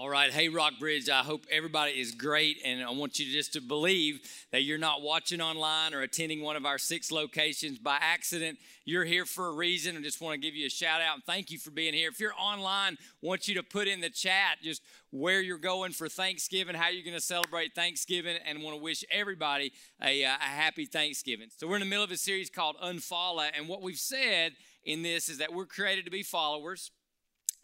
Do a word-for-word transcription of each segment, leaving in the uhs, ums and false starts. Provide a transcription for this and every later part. All right, hey, Rockbridge, I hope everybody is great, and I want you just to believe that you're not watching online or attending one of our six locations by accident. You're here for a reason. I just want to give you a shout out and thank you for being here. If you're online, I want you to put in the chat just where you're going for Thanksgiving, how you're going to celebrate Thanksgiving, and want to wish everybody a, uh, a happy Thanksgiving. So we're in the middle of a series called Unfollow, and what we've said in this is that we're created to be followers.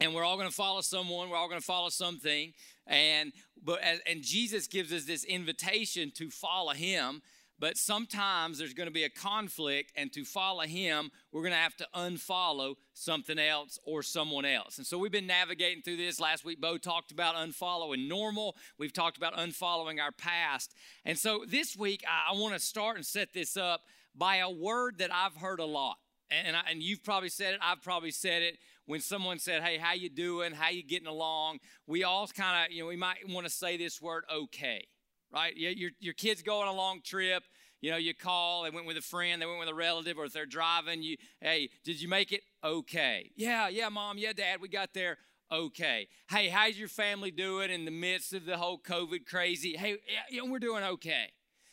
And we're all going to follow someone. We're all going to follow something. And but as, and Jesus gives us this invitation to follow him. But sometimes there's going to be a conflict. And to follow him, we're going to have to unfollow something else or someone else. And so we've been navigating through this. Last week, Bo talked about unfollowing normal. We've talked about unfollowing our past. And so this week, I, I want to start and set this up by a word that I've heard a lot. And, I, and you've probably said it. I've probably said it. When someone said, hey, how you doing? How you getting along? We all kind of, you know, we might want to say this word, okay, right? Your, your kid's going on a long trip. You know, you call, they went with a friend, they went with a relative, or if they're driving, you, hey, did you make it? Okay. Yeah, yeah, Mom, yeah, Dad, we got there. Okay. Hey, how's your family doing in the midst of the whole COVID crazy? Hey, yeah, we're doing okay.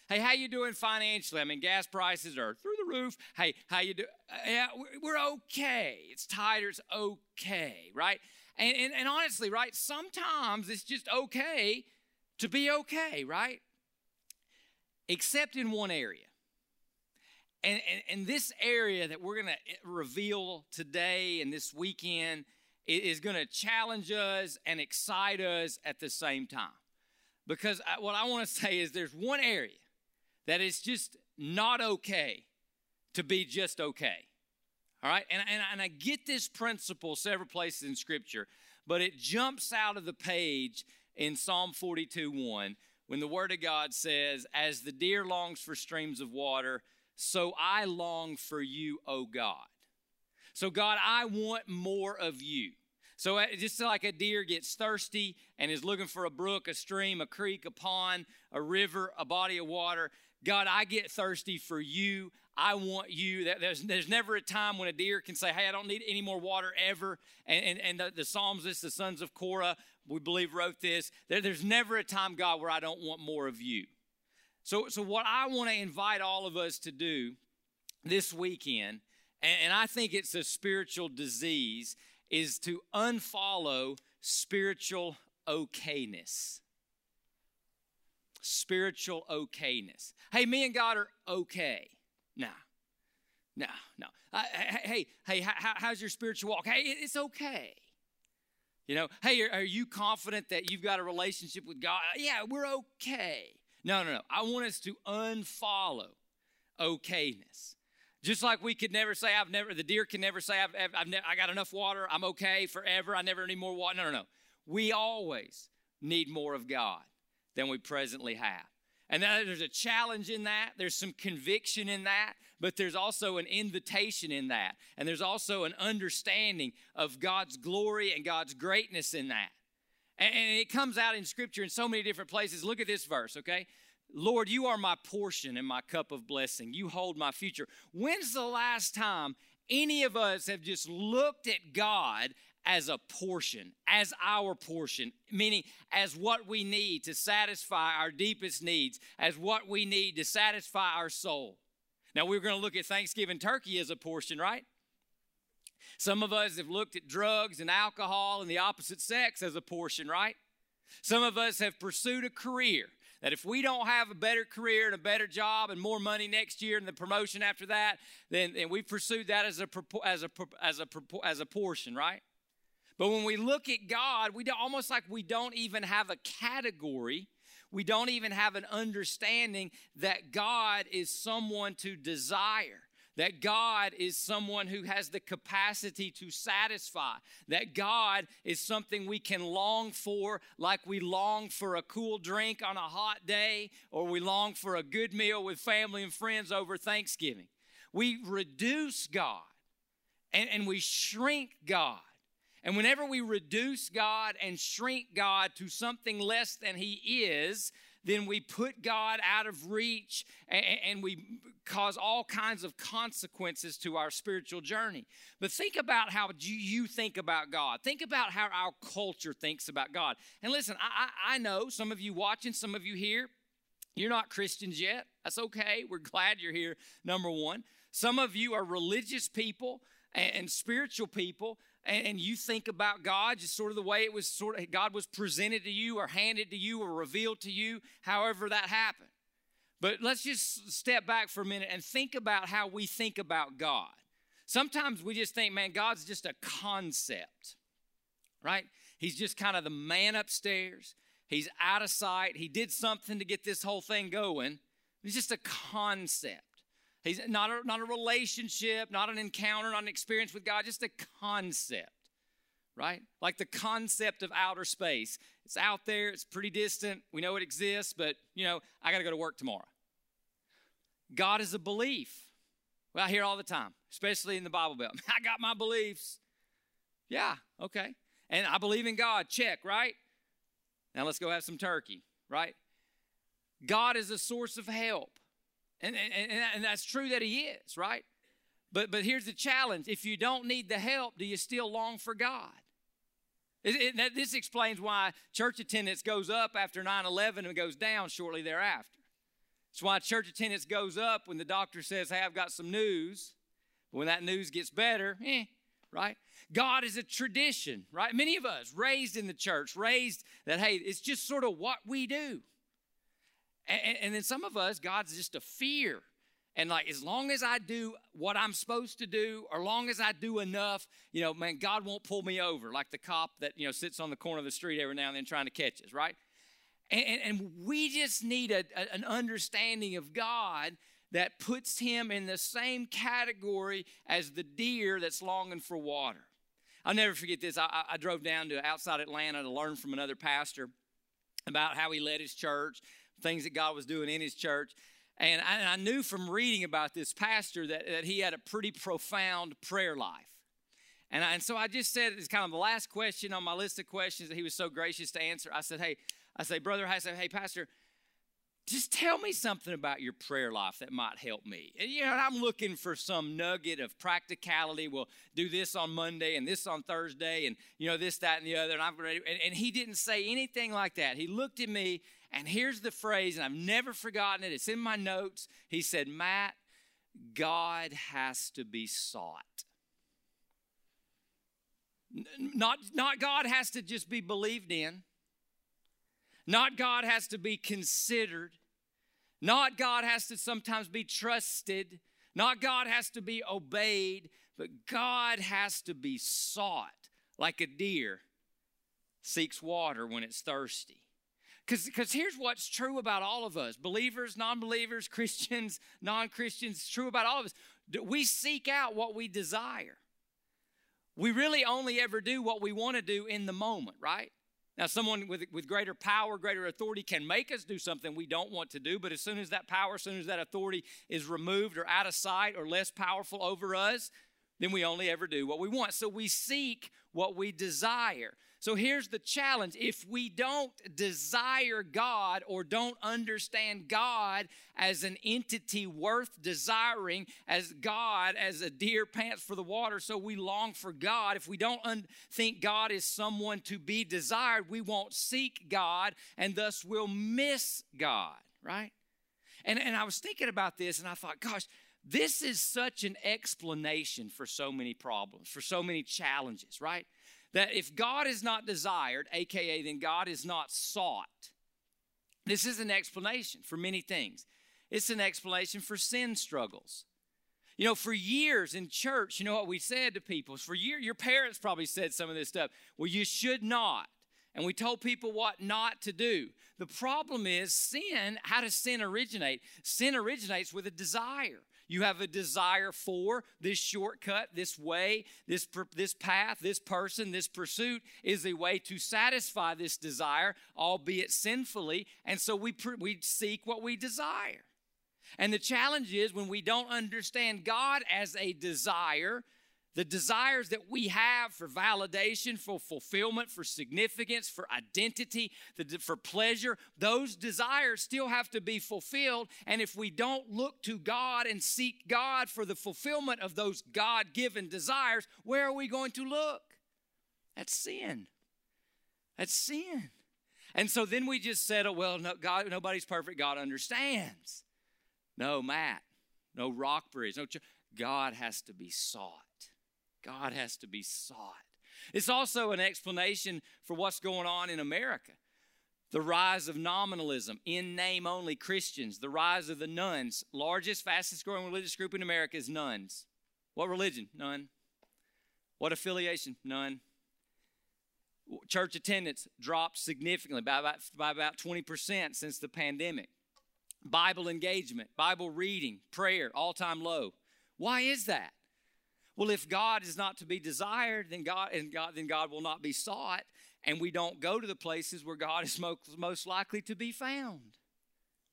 Hey, how you doing financially? I mean, gas prices are through the roof. Hey, how you do? Yeah, we're okay. It's tighter. It's okay, right? And, and and honestly, right, sometimes it's just okay to be okay, right? Except in one area. And, and, and this area that we're going to reveal today and this weekend is going to challenge us and excite us at the same time. Because I, what I want to say is there's one area that it's just not okay to be just okay, all right? And, and, and I get this principle several places in Scripture, but it jumps out of the page in Psalm forty-two one when the Word of God says, as the deer longs for streams of water, so I long for you, O God. So God, I want more of you. So just like a deer gets thirsty and is looking for a brook, a stream, a creek, a pond, a river, a body of water, God, I get thirsty for you. I want you. There's, there's never a time when a deer can say, hey, I don't need any more water ever. And, and, and the, the psalmists, the sons of Korah, we believe wrote this. There, there's never a time, God, where I don't want more of you. So, so what I want to invite all of us to do this weekend, and, and I think it's a spiritual disease, is to unfollow spiritual okayness. Spiritual okayness. Hey, me and God are okay. Nah, nah, no. Uh, hey, hey, hey how, how's your spiritual walk? Hey, it's okay. You know, hey, are, are you confident that you've got a relationship with God? Yeah, we're okay. No, no, no. I want us to unfollow okayness. Just like we could never say, I've never, the deer can never say, I've, I've, I've ne- I got enough water, I'm okay forever, I never need more water. No, no, no. We always need more of God than we presently have. And that, there's a challenge in that, there's some conviction in that, but there's also an invitation in that. And there's also an understanding of God's glory and God's greatness in that. And, and it comes out in Scripture in so many different places. Look at this verse, okay? Lord, you are my portion and my cup of blessing. You hold my future. When's the last time any of us have just looked at God as a portion, as our portion, meaning as what we need to satisfy our deepest needs, as what we need to satisfy our soul? Now, we're going to look at Thanksgiving turkey as a portion, right? Some of us have looked at drugs and alcohol and the opposite sex as a portion, right? Some of us have pursued a career. That if we don't have a better career and a better job and more money next year and the promotion after that, then, then we pursued that as a, as, a, as, a, as a portion, right? But when we look at God, we do, almost like we don't even have a category. We don't even have an understanding that God is someone to desire. That God is someone who has the capacity to satisfy. That God is something we can long for, like we long for a cool drink on a hot day, or we long for a good meal with family and friends over Thanksgiving. We reduce God, and, and we shrink God. And whenever we reduce God and shrink God to something less than He is, then we put God out of reach and, and we cause all kinds of consequences to our spiritual journey. But think about how you think about God. Think about how our culture thinks about God. And listen, I, I know some of you watching, some of you here, you're not Christians yet. That's okay. We're glad you're here, number one. Some of you are religious people and, and spiritual people, and you think about God just sort of the way it was sort of God was presented to you or handed to you or revealed to you, however that happened. But let's just step back for a minute and think about how we think about God. Sometimes we just think, man, God's just a concept, right? He's just kind of the man upstairs. He's out of sight. He did something to get this whole thing going. It's just a concept. He's not a, not a relationship, not an encounter, not an experience with God, just a concept, right? Like the concept of outer space. It's out there. It's pretty distant. We know it exists, but, you know, I got to go to work tomorrow. God is a belief. Well, I hear all the time, especially in the Bible Belt. I got my beliefs. Yeah, okay. And I believe in God. Check, right? Now let's go have some turkey, right? God is a source of help. And, and, and that's true that he is, right? But, but here's the challenge. If you don't need the help, do you still long for God? It, it, this explains why church attendance goes up after nine eleven and goes down shortly thereafter. It's why church attendance goes up when the doctor says, hey, I've got some news. But when that news gets better, eh, right? God is a tradition, right? Many of us raised in the church, raised that, hey, it's just sort of what we do. And, and then some of us, God's just a fear. And like, as long as I do what I'm supposed to do, or long as I do enough, you know, man, God won't pull me over. Like the cop that, you know, sits on the corner of the street every now and then trying to catch us, right? And, and, and we just need a, a, an understanding of God that puts him in the same category as the deer that's longing for water. I'll never forget this. I, I, I drove down to outside Atlanta to learn from another pastor about how he led his church, things that God was doing in his church. And I, and I knew from reading about this pastor that, that he had a pretty profound prayer life. And, I, and so I just said, it's kind of the last question on my list of questions that he was so gracious to answer. I said, hey, I say, brother, I say, hey, pastor, just tell me something about your prayer life that might help me. And, you know, I'm looking for some nugget of practicality. We'll do this on Monday and this on Thursday and, you know, this, that, and the other. And I'm ready. And, and he didn't say anything like that. He looked at me, and here's the phrase, and I've never forgotten it. It's in my notes. He said, Matt, God has to be sought. Not, not God has to just be believed in. Not God has to be considered. Not God has to sometimes be trusted. Not God has to be obeyed. But God has to be sought, like a deer seeks water when it's thirsty. Because here's what's true about all of us. Believers, non-believers, Christians, non-Christians. It's true about all of us. We seek out what we desire. We really only ever do what we want to do in the moment, right? Now, someone with, with greater power, greater authority can make us do something we don't want to do, but as soon as that power, as soon as that authority is removed or out of sight or less powerful over us, then we only ever do what we want. So we seek what we desire. So here's the challenge. If we don't desire God or don't understand God as an entity worth desiring, as God, as a deer pants for the water, so we long for God. If we don't un- think God is someone to be desired, we won't seek God, and thus we'll miss God, right? And, and I was thinking about this, and I thought, gosh, this is such an explanation for so many problems, for so many challenges, right? That if God is not desired, a k a then God is not sought, this is an explanation for many things. It's an explanation for sin struggles. You know, for years in church, you know what we said to people? For years, your parents probably said some of this stuff. Well, you should not. And we told people what not to do. The problem is sin, how does sin originate? Sin originates with a desire. You have a desire for this shortcut, this way, this, this path, this person, this pursuit is a way to satisfy this desire, albeit sinfully. And so we, we seek what we desire. And the challenge is when we don't understand God as a desire, The desires that we have for validation, for fulfillment, for significance, for identity, for pleasure, those desires still have to be fulfilled. And if we don't look to God and seek God for the fulfillment of those God-given desires, where are we going to look? That's sin. That's sin. And so then we just settle, well, no, God, nobody's perfect. God understands. No Matt, no Rockbridge, no church. God has to be sought. God has to be sought. It's also an explanation for what's going on in America. The rise of nominalism, in-name-only Christians, the rise of the nuns. Largest, fastest-growing religious group in America is nuns. What religion? None. What affiliation? None. Church attendance dropped significantly by about, by about twenty percent since the pandemic. Bible engagement, Bible reading, prayer, all-time low. Why is that? Well, if God is not to be desired, then God and God then God will not be sought, and we don't go to the places where God is most likely to be found.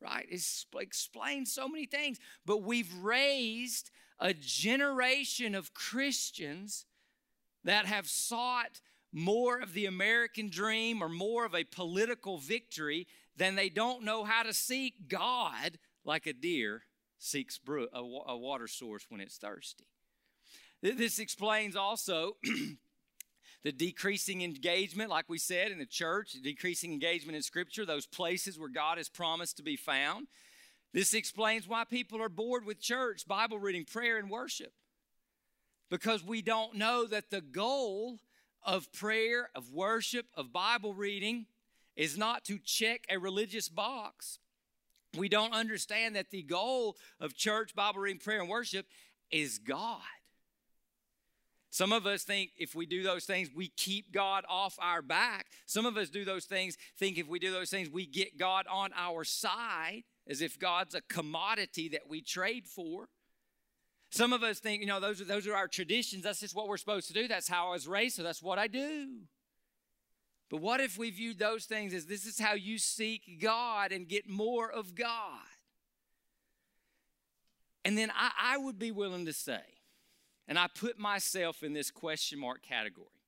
Right? It explains so many things. But we've raised a generation of Christians that have sought more of the American dream or more of a political victory than they don't know how to seek God like a deer seeks a water source when it's thirsty. This explains also the decreasing engagement, like we said, in the church, decreasing engagement in Scripture, those places where God has promised to be found. This explains why people are bored with church, Bible reading, prayer, and worship. Because we don't know that the goal of prayer, of worship, of Bible reading is not to check a religious box. We don't understand that the goal of church, Bible reading, prayer, and worship is God. Some of us think if we do those things, we keep God off our back. Some of us do those things, think if we do those things, we get God on our side, as if God's a commodity that we trade for. Some of us think, you know, those are, those are our traditions. That's just what we're supposed to do. That's how I was raised, so that's what I do. But what if we viewed those things as this is how you seek God and get more of God? And then I, I would be willing to say, and I put myself in this question mark category.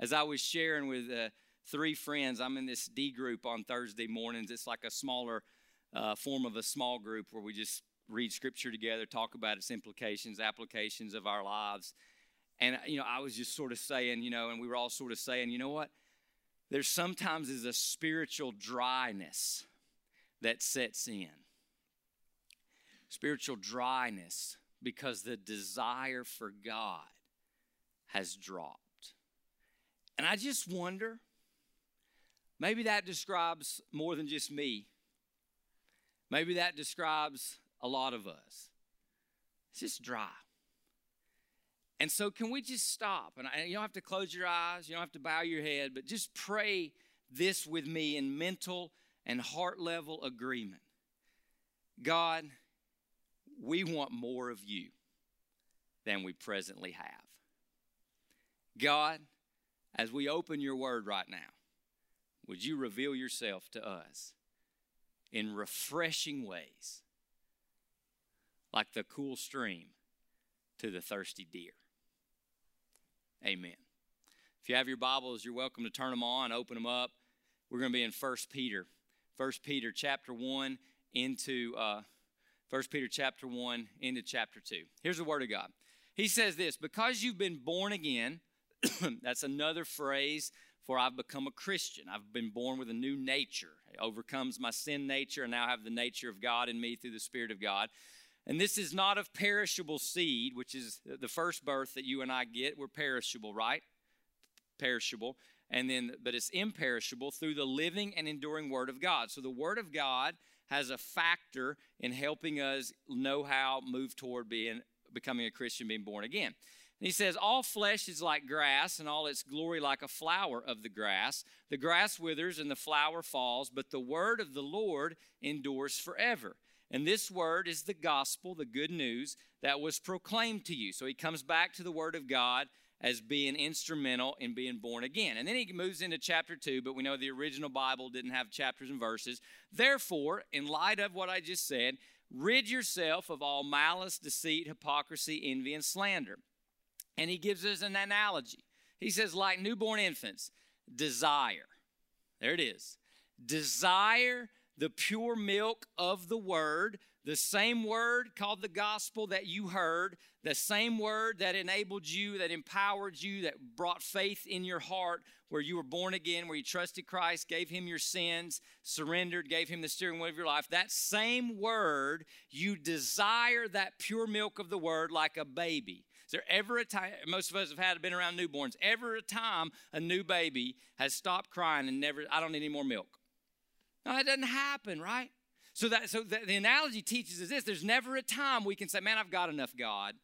As I was sharing with uh, three friends, I'm in this D group on Thursday mornings. It's like a smaller uh, form of a small group where we just read Scripture together, talk about its implications, applications of our lives. And, you know, I was just sort of saying, you know, and we were all sort of saying, you know what? There sometimes is a spiritual dryness that sets in. Spiritual dryness. Because the desire for God has dropped. And I just wonder, maybe that describes more than just me. Maybe that describes a lot of us. It's just dry. And so can we just stop? And you don't have to close your eyes. You don't have to bow your head. But just pray this with me in mental and heart level agreement. God, we want more of you than we presently have. God, as we open your word right now, would you reveal yourself to us in refreshing ways, like the cool stream to the thirsty deer? Amen. If you have your Bibles, you're welcome to turn them on, open them up. We're going to be in First Peter. First Peter chapter one into... Uh, First Peter chapter one into chapter two. Here's the word of God. He says this, because you've been born again, that's another phrase for I've become a Christian. I've been born with a new nature. It overcomes my sin nature and now have the nature of God in me through the Spirit of God. And this is not of perishable seed, which is the first birth that you and I get. We're perishable, right? Perishable. And then, but it's imperishable through the living and enduring word of God. So the word of God has a factor in helping us know how, move toward being becoming a Christian, being born again. And he says, all flesh is like grass, and all its glory like a flower of the grass. The grass withers and the flower falls, but the word of the Lord endures forever. And this word is the gospel, the good news, that was proclaimed to you. So he comes back to the word of God as being instrumental in being born again. And then he moves into chapter two, but we know the original Bible didn't have chapters and verses. Therefore, in light of what I just said, rid yourself of all malice, deceit, hypocrisy, envy, and slander. And he gives us an analogy. He says, like newborn infants, desire. There it is. Desire the pure milk of the word, the same word called the gospel that you heard, the same word that enabled you, that empowered you, that brought faith in your heart, where you were born again, where you trusted Christ, gave him your sins, surrendered, gave him the steering wheel of your life. That same word, you desire that pure milk of the word like a baby. Is there ever a time, most of us have had been around newborns, ever a time a new baby has stopped crying and never, I don't need any more milk? No, that doesn't happen, right? So that so that the analogy teaches us this. There's never a time we can say, man, I've got enough God.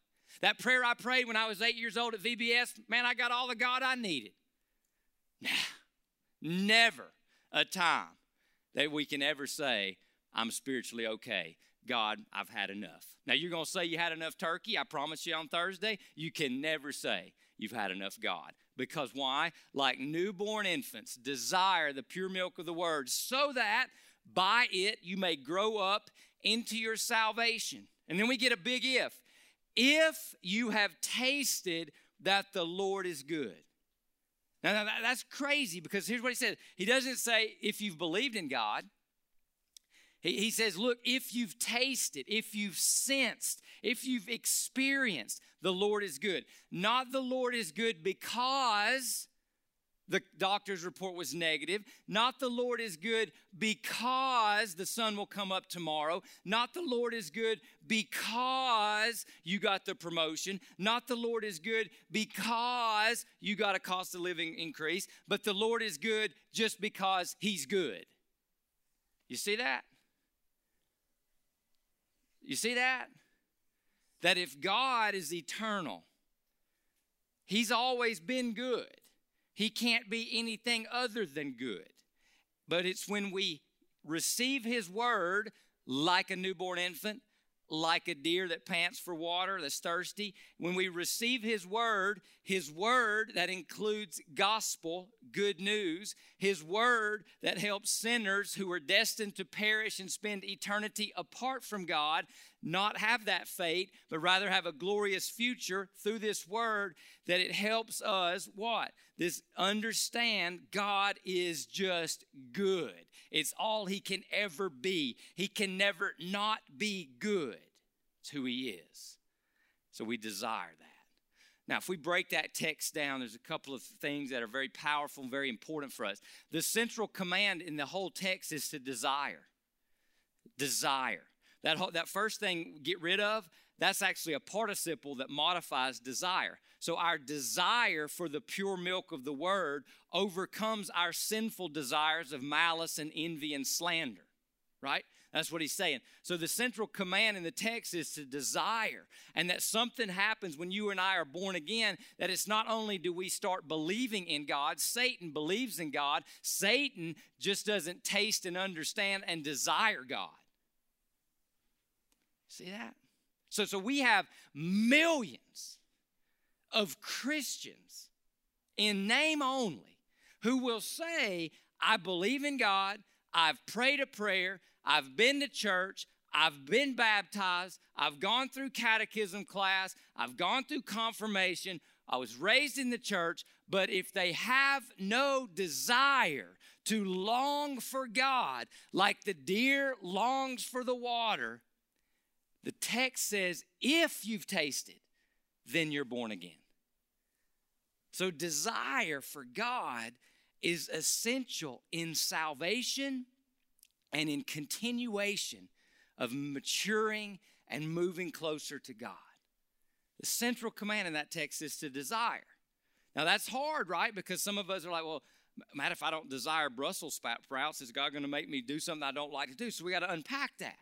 That prayer I prayed when I was eight years old at V B S, man, I got all the God I needed. Nah, never a time that we can ever say, I'm spiritually okay. God, I've had enough. Now, you're going to say you had enough turkey. I promise you on Thursday, you can never say you've had enough God. Because why? Like newborn infants, desire the pure milk of the word so that by it you may grow up into your salvation. And then we get a big if. If you have tasted that the Lord is good. Now, that's crazy because here's what he said. He doesn't say if you've believed in God. He says, look, if you've tasted, if you've sensed, if you've experienced, the Lord is good. Not the Lord is good because the doctor's report was negative. Not the Lord is good because the sun will come up tomorrow. Not the Lord is good because you got the promotion. Not the Lord is good because you got a cost of living increase. But the Lord is good just because he's good. You see that? You see that? That if God is eternal, he's always been good. He can't be anything other than good. But it's when we receive his word like a newborn infant, like a deer that pants for water, that's thirsty. When we receive his word, his word that includes gospel, good news, his word that helps sinners who are destined to perish and spend eternity apart from God, not have that fate, but rather have a glorious future through this word, that it helps us what? This understand God is just good. It's all he can ever be. He can never not be good. It's who he is. So we desire that. Now, if we break that text down, there's a couple of things that are very powerful and very important for us. The central command in the whole text is to desire. Desire. That whole, that first thing, get rid of, that's actually a participle that modifies desire. So our desire for the pure milk of the word overcomes our sinful desires of malice and envy and slander, right? That's what he's saying. So the central command in the text is to desire, and that something happens when you and I are born again, that it's not only do we start believing in God, Satan believes in God, Satan just doesn't taste and understand and desire God. See that? So, so we have millions of Christians in name only who will say, I believe in God, I've prayed a prayer, I've been to church, I've been baptized, I've gone through catechism class, I've gone through confirmation, I was raised in the church, but if they have no desire to long for God, like the deer longs for the water, the text says, if you've tasted, then you're born again. So desire for God is essential in salvation and in continuation of maturing and moving closer to God. The central command in that text is to desire. Now that's hard, right? Because some of us are like, well, Matt, if I don't desire Brussels sprouts, is God going to make me do something I don't like to do? So we got to unpack that.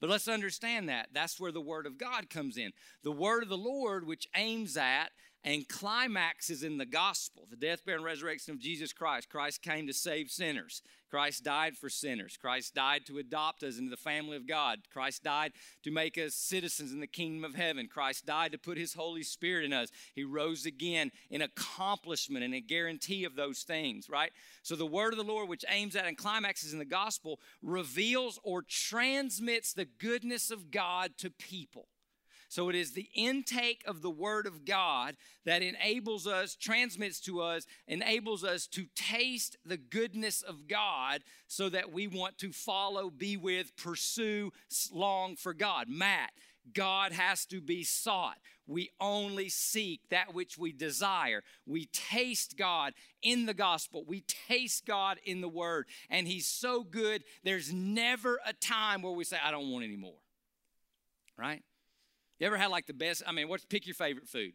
But let's understand that. That's where the word of God comes in. The word of the Lord, which aims at and climaxes in the gospel, the death, burial, and resurrection of Jesus Christ. Christ came to save sinners. Christ died for sinners. Christ died to adopt us into the family of God. Christ died to make us citizens in the kingdom of heaven. Christ died to put his Holy Spirit in us. He rose again in accomplishment and a guarantee of those things, right? So the word of the Lord, which aims at and climaxes in the gospel, reveals or transmits the goodness of God to people. So it is the intake of the Word of God that enables us, transmits to us, enables us to taste the goodness of God so that we want to follow, be with, pursue, long for God. Matt, God has to be sought. We only seek that which we desire. We taste God in the gospel. We taste God in the Word. And He's so good, there's never a time where we say, I don't want any more. Right? You ever had like the best, I mean, what's, pick your favorite food.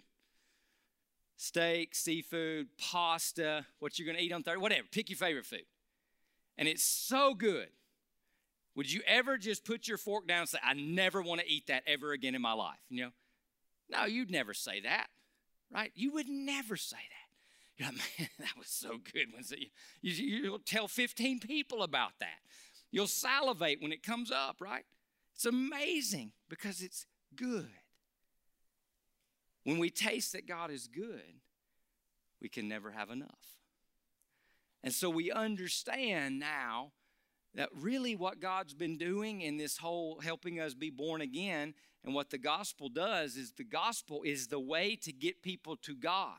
Steak, seafood, pasta, what you're going to eat on Thursday, whatever. Pick your favorite food. And it's so good. Would you ever just put your fork down and say, I never want to eat that ever again in my life? You know? No, you'd never say that, right? You would never say that. You're like, man, that was so good. You'll tell fifteen people about that. You'll salivate when it comes up, right? It's amazing because it's good. When we taste that God is good, we can never have enough. And so we understand now that really what God's been doing in this whole helping us be born again, and what the gospel does is the gospel is the way to get people to God.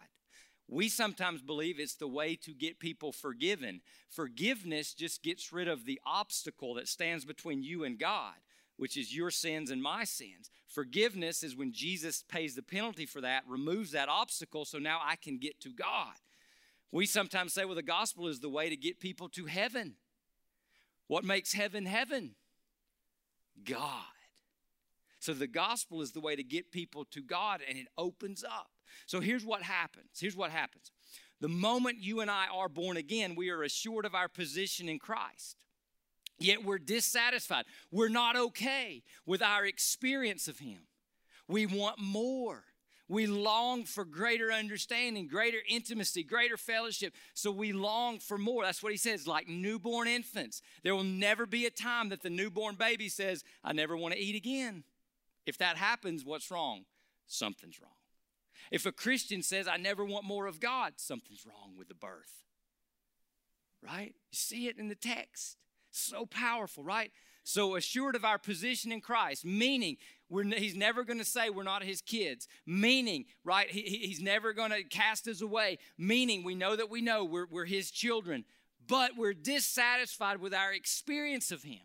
We sometimes believe it's the way to get people forgiven. Forgiveness just gets rid of the obstacle that stands between you and God, which is your sins and my sins. Forgiveness is when Jesus pays the penalty for that, removes that obstacle, so now I can get to God. We sometimes say, well, the gospel is the way to get people to heaven. What makes heaven heaven? God. So the gospel is the way to get people to God, and it opens up. So here's what happens. Here's what happens. The moment you and I are born again, we are assured of our position in Christ. Yet we're dissatisfied. We're not okay with our experience of Him. We want more. We long for greater understanding, greater intimacy, greater fellowship. So we long for more. That's what he says, like newborn infants. There will never be a time that the newborn baby says, I never want to eat again. If that happens, what's wrong? Something's wrong. If a Christian says, I never want more of God, something's wrong with the birth. Right? You see it in the text. So powerful, right? So assured of our position in Christ, meaning we're, he's never going to say we're not his kids, meaning, right, he, he's never going to cast us away, meaning we know that we know we're, we're his children, but we're dissatisfied with our experience of him.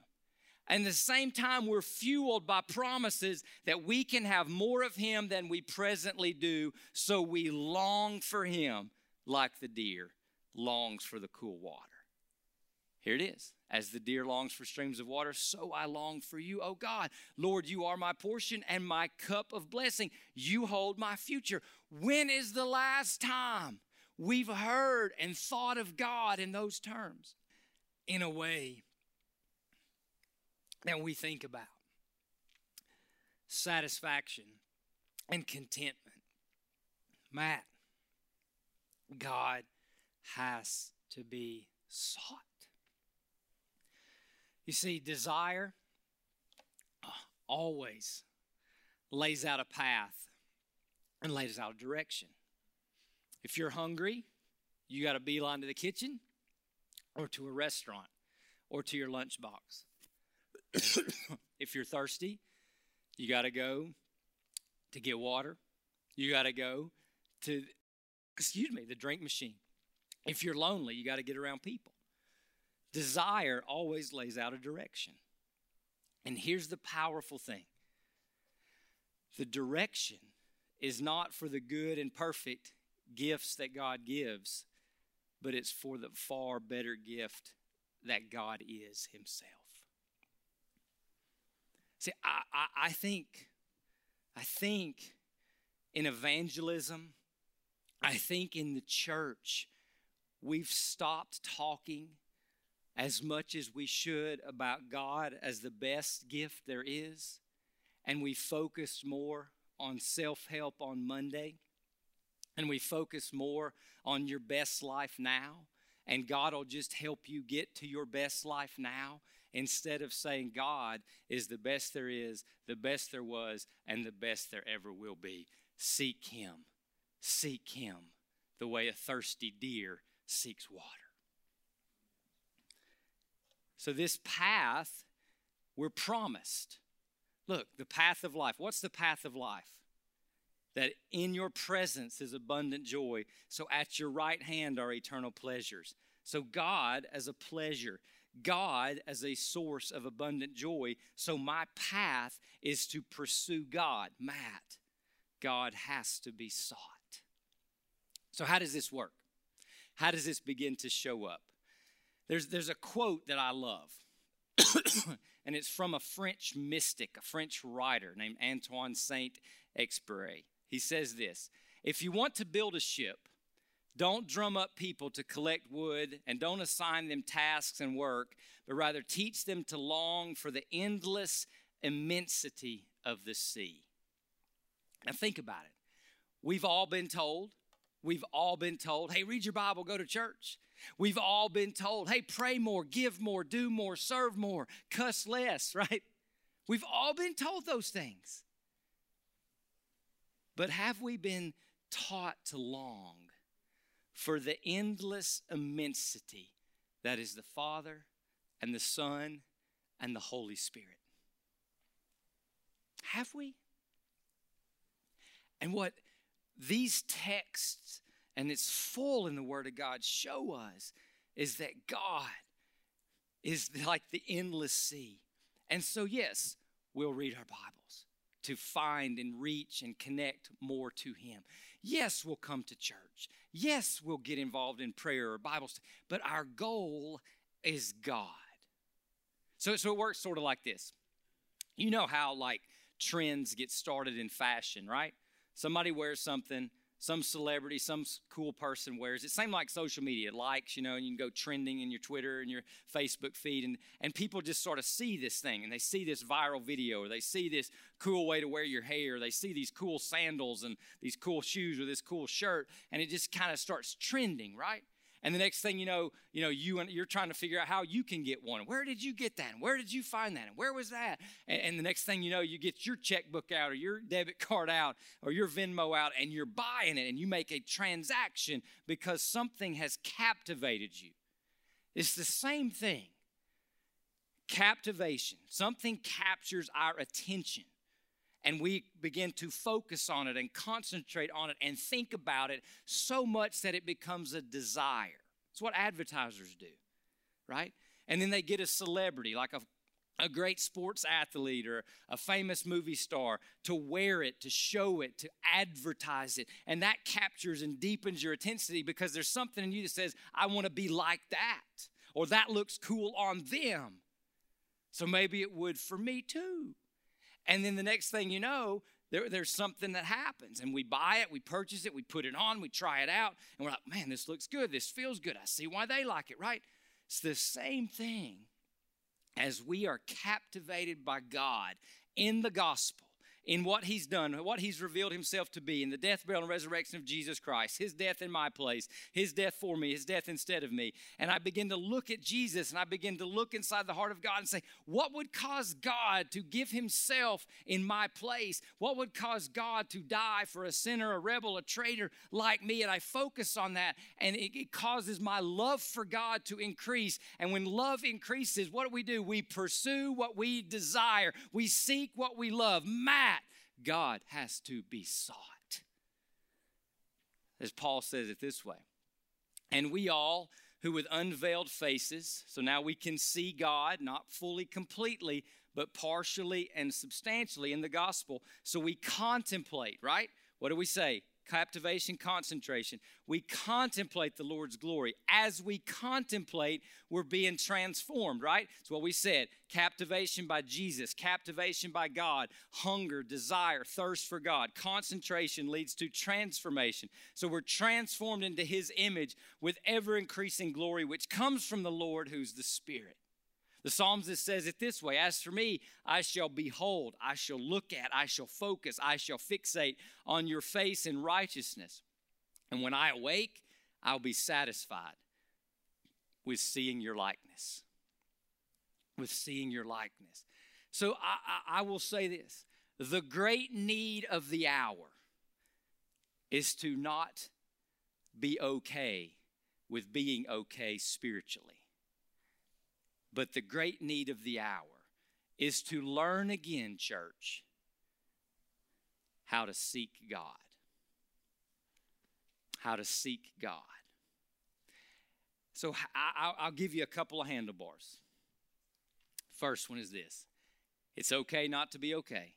And at the same time, we're fueled by promises that we can have more of him than we presently do, so we long for him like the deer longs for the cool water. Here it is. As the deer longs for streams of water, so I long for you, O God. Lord, you are my portion and my cup of blessing. You hold my future. When is the last time we've heard and thought of God in those terms? In a way that we think about satisfaction and contentment. Matt, God has to be sought. You see, desire always lays out a path and lays out a direction. If you're hungry, you got to beeline to the kitchen or to a restaurant or to your lunchbox. If you're thirsty, you got to go to get water. You got to go to, excuse me, the drink machine. If you're lonely, you got to get around people. Desire always lays out a direction. And here's the powerful thing. The direction is not for the good and perfect gifts that God gives, but it's for the far better gift that God is himself. See, I, I, I think, I think in evangelism, I think in the church, we've stopped talking as much as we should about God as the best gift there is, and we focus more on self-help on Monday, and we focus more on your best life now, and God will just help you get to your best life now, instead of saying God is the best there is, the best there was, and the best there ever will be. Seek Him. Seek Him the way a thirsty deer seeks water. So this path, we're promised. Look, the path of life. What's the path of life? That in your presence is abundant joy. So at your right hand are eternal pleasures. So God as a pleasure. God as a source of abundant joy. So my path is to pursue God. Matt, God has to be sought. So how does this work? How does this begin to show up? There's, there's a quote that I love. And it's from a French mystic, a French writer named Antoine Saint-Exupéry. He says this, if you want to build a ship, don't drum up people to collect wood and don't assign them tasks and work, but rather teach them to long for the endless immensity of the sea. Now think about it. We've all been told, we've all been told, hey, read your Bible, go to church. We've all been told, hey, pray more, give more, do more, serve more, cuss less, right? We've all been told those things. But have we been taught to long for the endless immensity that is the Father and the Son and the Holy Spirit? Have we? And what these texts, and it's full in the Word of God, show us is that God is like the endless sea. And so, yes, we'll read our Bibles to find and reach and connect more to Him. Yes, we'll come to church. Yes, we'll get involved in prayer or Bible study. But our goal is God. So, so it works sort of like this. You know how, like, trends get started in fashion, right? Somebody wears something. Some celebrity, some cool person wears it. Same like social media, likes, you know, and you can go trending in your Twitter and your Facebook feed. And, and people just sort of see this thing, and they see this viral video, or they see this cool way to wear your hair. Or they see these cool sandals and these cool shoes or this cool shirt, and it just kind of starts trending, right? And the next thing you know, you know, you and you're trying to figure out how you can get one. Where did you get that? And where did you find that? And where was that? And, and the next thing you know, you get your checkbook out or your debit card out or your Venmo out, and you're buying it, and you make a transaction because something has captivated you. It's the same thing. Captivation. Something captures our attention. And we begin to focus on it and concentrate on it and think about it so much that it becomes a desire. It's what advertisers do, right? And then they get a celebrity, like a, a great sports athlete or a famous movie star, to wear it, to show it, to advertise it. And that captures and deepens your intensity because there's something in you that says, I want to be like that, or that looks cool on them. So maybe it would for me too. And then the next thing you know, there, there's something that happens. And we buy it, we purchase it, we put it on, we try it out. And we're like, man, this looks good. This feels good. I see why they like it, right? It's the same thing as we are captivated by God in the gospel, in what He's done, what He's revealed Himself to be, in the death, burial, and resurrection of Jesus Christ, His death in my place, His death for me, His death instead of me. And I begin to look at Jesus, and I begin to look inside the heart of God and say, what would cause God to give Himself in my place? What would cause God to die for a sinner, a rebel, a traitor like me? And I focus on that, and it, it causes my love for God to increase. And when love increases, what do we do? We pursue what we desire. We seek what we love. Matt, God has to be sought. As Paul says it this way, and we all who with unveiled faces, so now we can see God, not fully, completely, but partially and substantially in the gospel. So we contemplate, right? What do we say? Captivation, concentration. We contemplate the Lord's glory. As we contemplate, we're being transformed, right? That's what we said. Captivation by Jesus, captivation by God, hunger, desire, thirst for God. Concentration leads to transformation. So we're transformed into His image with ever-increasing glory, which comes from the Lord, who's the Spirit. The Psalmist says it this way, as for me, I shall behold, I shall look at, I shall focus, I shall fixate on your face in righteousness. And when I awake, I'll be satisfied with seeing your likeness. With seeing your likeness. So I, I, I will say this, the great need of the hour is to not be okay with being okay spiritually. But the great need of the hour is to learn again, church, how to seek God. How to seek God. So I, I'll give you a couple of handlebars. First one is this. It's okay not to be okay.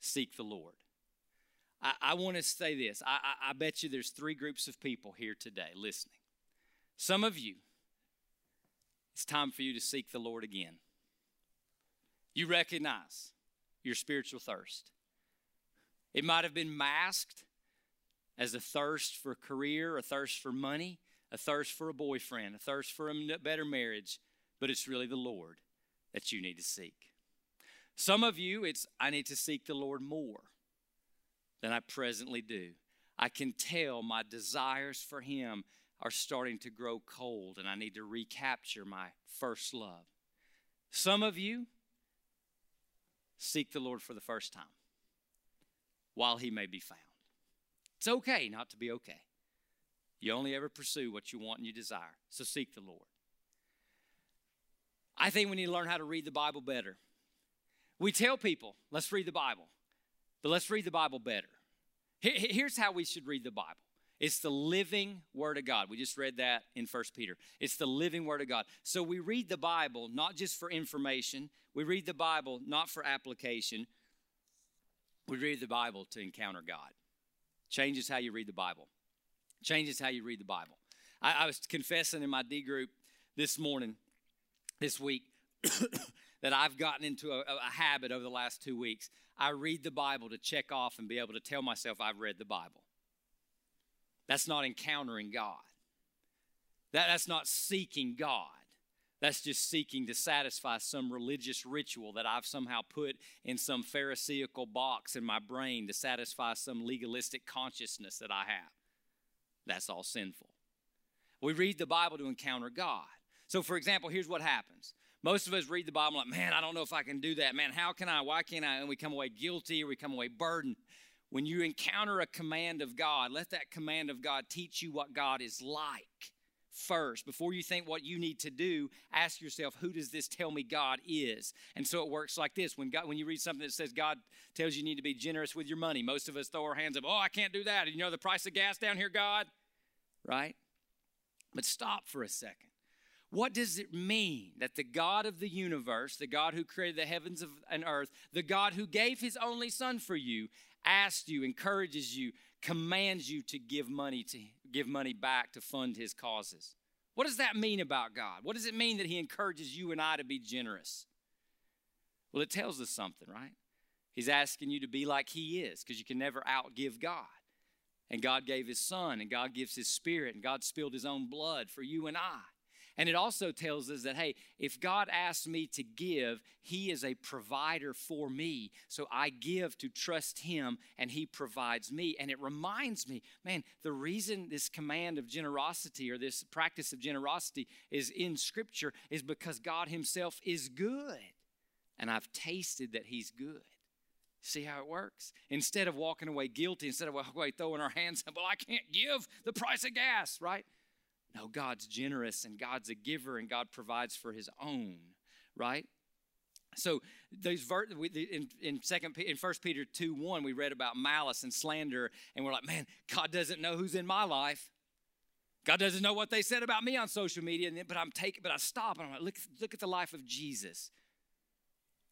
Seek the Lord. I, I want to say this. I, I, I bet you there's three groups of people here today listening. Some of you, it's time for you to seek the Lord again. You recognize your spiritual thirst. It might have been masked as a thirst for a career, a thirst for money, a thirst for a boyfriend, a thirst for a better marriage, but it's really the Lord that you need to seek. Some of you, it's, I need to seek the Lord more than I presently do. I can tell my desires for Him are starting to grow cold, and I need to recapture my first love. Some of you seek the Lord for the first time while He may be found. It's okay not to be okay. You only ever pursue what you want and you desire, so seek the Lord. I think we need to learn how to read the Bible better. We tell people, let's read the Bible, but let's read the Bible better. Here's how we should read the Bible. It's the living Word of God. We just read that in First Peter. It's the living Word of God. So we read the Bible not just for information. We read the Bible not for application. We read the Bible to encounter God. Changes how you read the Bible. Changes how you read the Bible. I, I was confessing in my D group this morning, this week, that I've gotten into a, a habit over the last two weeks. I read the Bible to check off and be able to tell myself I've read the Bible. That's not encountering God. That, that's not seeking God. That's just seeking to satisfy some religious ritual that I've somehow put in some pharisaical box in my brain to satisfy some legalistic consciousness that I have. That's all sinful. We read the Bible to encounter God. So, for example, here's what happens. Most of us read the Bible like, man, I don't know if I can do that. Man, how can I? Why can't I? And we come away guilty or we come away burdened. When you encounter a command of God, let that command of God teach you what God is like first. Before you think what you need to do, ask yourself, who does this tell me God is? And so it works like this. When God, when you read something that says God tells you you need to be generous with your money, most of us throw our hands up, oh, I can't do that. You know the price of gas down here, God? Right? But stop for a second. What does it mean that the God of the universe, the God who created the heavens and earth, the God who gave His only Son for you, asks you, encourages you, commands you to give money to give money back to fund His causes? What does that mean about God? What does it mean that He encourages you and I to be generous? Well, it tells us something, right? He's asking you to be like He is, because you can never outgive God. And God gave His Son, and God gives His Spirit, and God spilled His own blood for you and I. And it also tells us that, hey, if God asks me to give, He is a provider for me. So I give to trust Him, and He provides me. And it reminds me, man, the reason this command of generosity or this practice of generosity is in Scripture is because God Himself is good. And I've tasted that He's good. See how it works? Instead of walking away guilty, instead of walking away throwing our hands up, well, I can't give the price of gas, right? No, God's generous and God's a giver and God provides for His own, right? So those ver- in in second in First Peter two one, we read about malice and slander, and we're like, man, God doesn't know who's in my life. God doesn't know what they said about me on social media. And then, but I'm taking, but I stop and I'm like, look, look at the life of Jesus.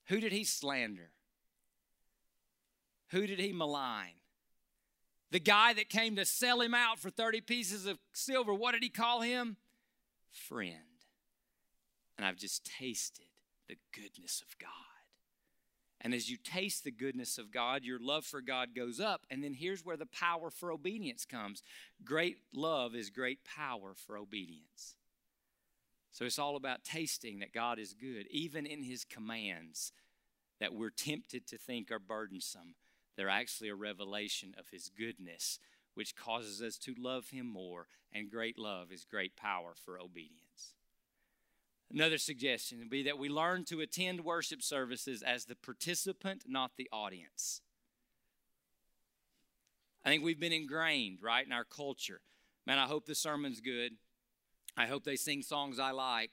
Who did He slander? Who did He malign? The guy that came to sell Him out for thirty pieces of silver, what did He call him? Friend. And I've just tasted the goodness of God. And as you taste the goodness of God, your love for God goes up. And then here's where the power for obedience comes. Great love is great power for obedience. So it's all about tasting that God is good, even in His commands that we're tempted to think are burdensome. They're actually a revelation of His goodness, which causes us to love Him more, and great love is great power for obedience. Another suggestion would be that we learn to attend worship services as the participant, not the audience. I think we've been ingrained, right, in our culture. Man, I hope the sermon's good. I hope they sing songs I like.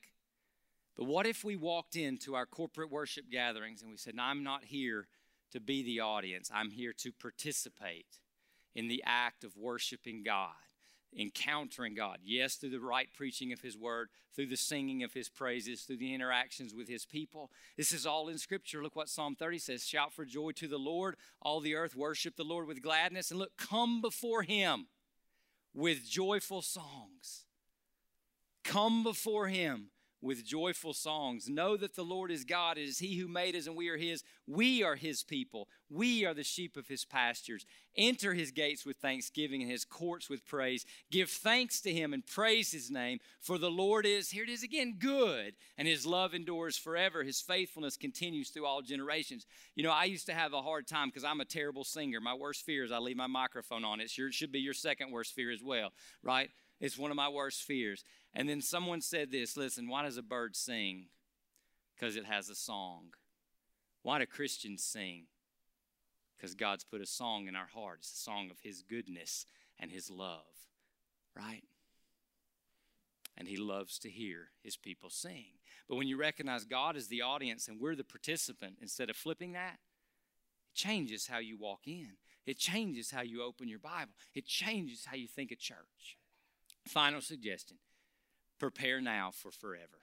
But what if we walked into our corporate worship gatherings and we said, no, I'm not here to be the audience. I'm here to participate in the act of worshiping God, encountering God. Yes, through the right preaching of his word, through the singing of his praises, through the interactions with his people. This is all in Scripture. Look what Psalm thirty says. Shout for joy to the Lord. All the earth worship the Lord with gladness. And look, come before him with joyful songs. Come before him with joyful songs. Know that the Lord is God. It is he who made us and we are his. We are his people. We are the sheep of his pastures. Enter his gates with thanksgiving and his courts with praise. Give thanks to him and praise his name. For the Lord is, here it is again, good. And his love endures forever. His faithfulness continues through all generations. You know, I used to have a hard time because I'm a terrible singer. My worst fear is I leave my microphone on. It sure should be your second worst fear as well, right? It's one of my worst fears. And then someone said this, listen, why does a bird sing? Because it has a song. Why do Christians sing? Because God's put a song in our hearts, a song of his goodness and his love, right? And he loves to hear his people sing. But when you recognize God as the audience and we're the participant, instead of flipping that, it changes how you walk in. It changes how you open your Bible. It changes how you think of church. Final suggestion. Prepare now for forever.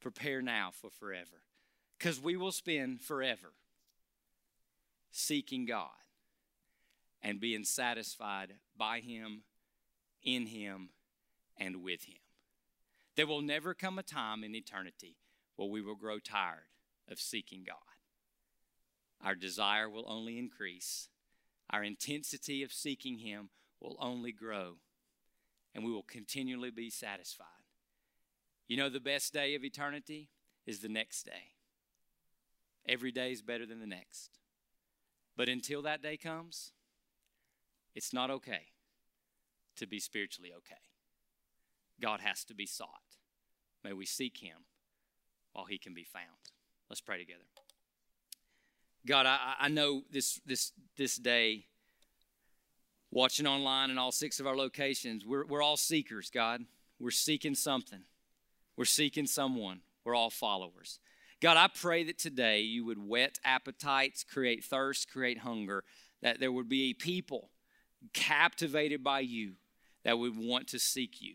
Prepare now for forever. Because we will spend forever seeking God and being satisfied by him, in him, and with him. There will never come a time in eternity where we will grow tired of seeking God. Our desire will only increase. Our intensity of seeking him will only grow. And we will continually be satisfied. You know, the best day of eternity is the next day. Every day is better than the next. But until that day comes, it's not okay to be spiritually okay. God has to be sought. May we seek him while he can be found. Let's pray together. God, I, I know this, this, this day, watching online in all six of our locations, we're, we're all seekers, God. We're seeking something. We're seeking someone. We're all followers. God, I pray that today you would whet appetites, create thirst, create hunger, that there would be a people captivated by you that would want to seek you.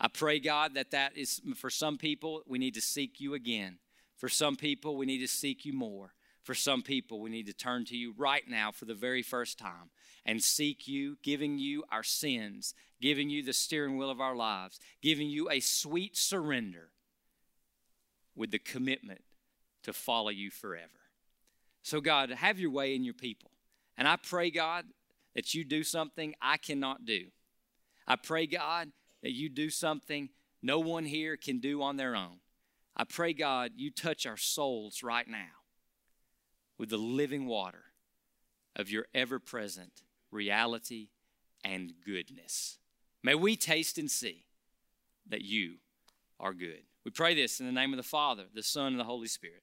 I pray, God, that that is, for some people, we need to seek you again. For some people, we need to seek you more. For some people, we need to turn to you right now for the very first time and seek you, giving you our sins, giving you the steering wheel of our lives, giving you a sweet surrender with the commitment to follow you forever. So, God, have your way in your people. And I pray, God, that you do something I cannot do. I pray, God, that you do something no one here can do on their own. I pray, God, you touch our souls right now with the living water of your ever-present reality and goodness. May we taste and see that you are good. We pray this in the name of the Father, the Son, and the Holy Spirit.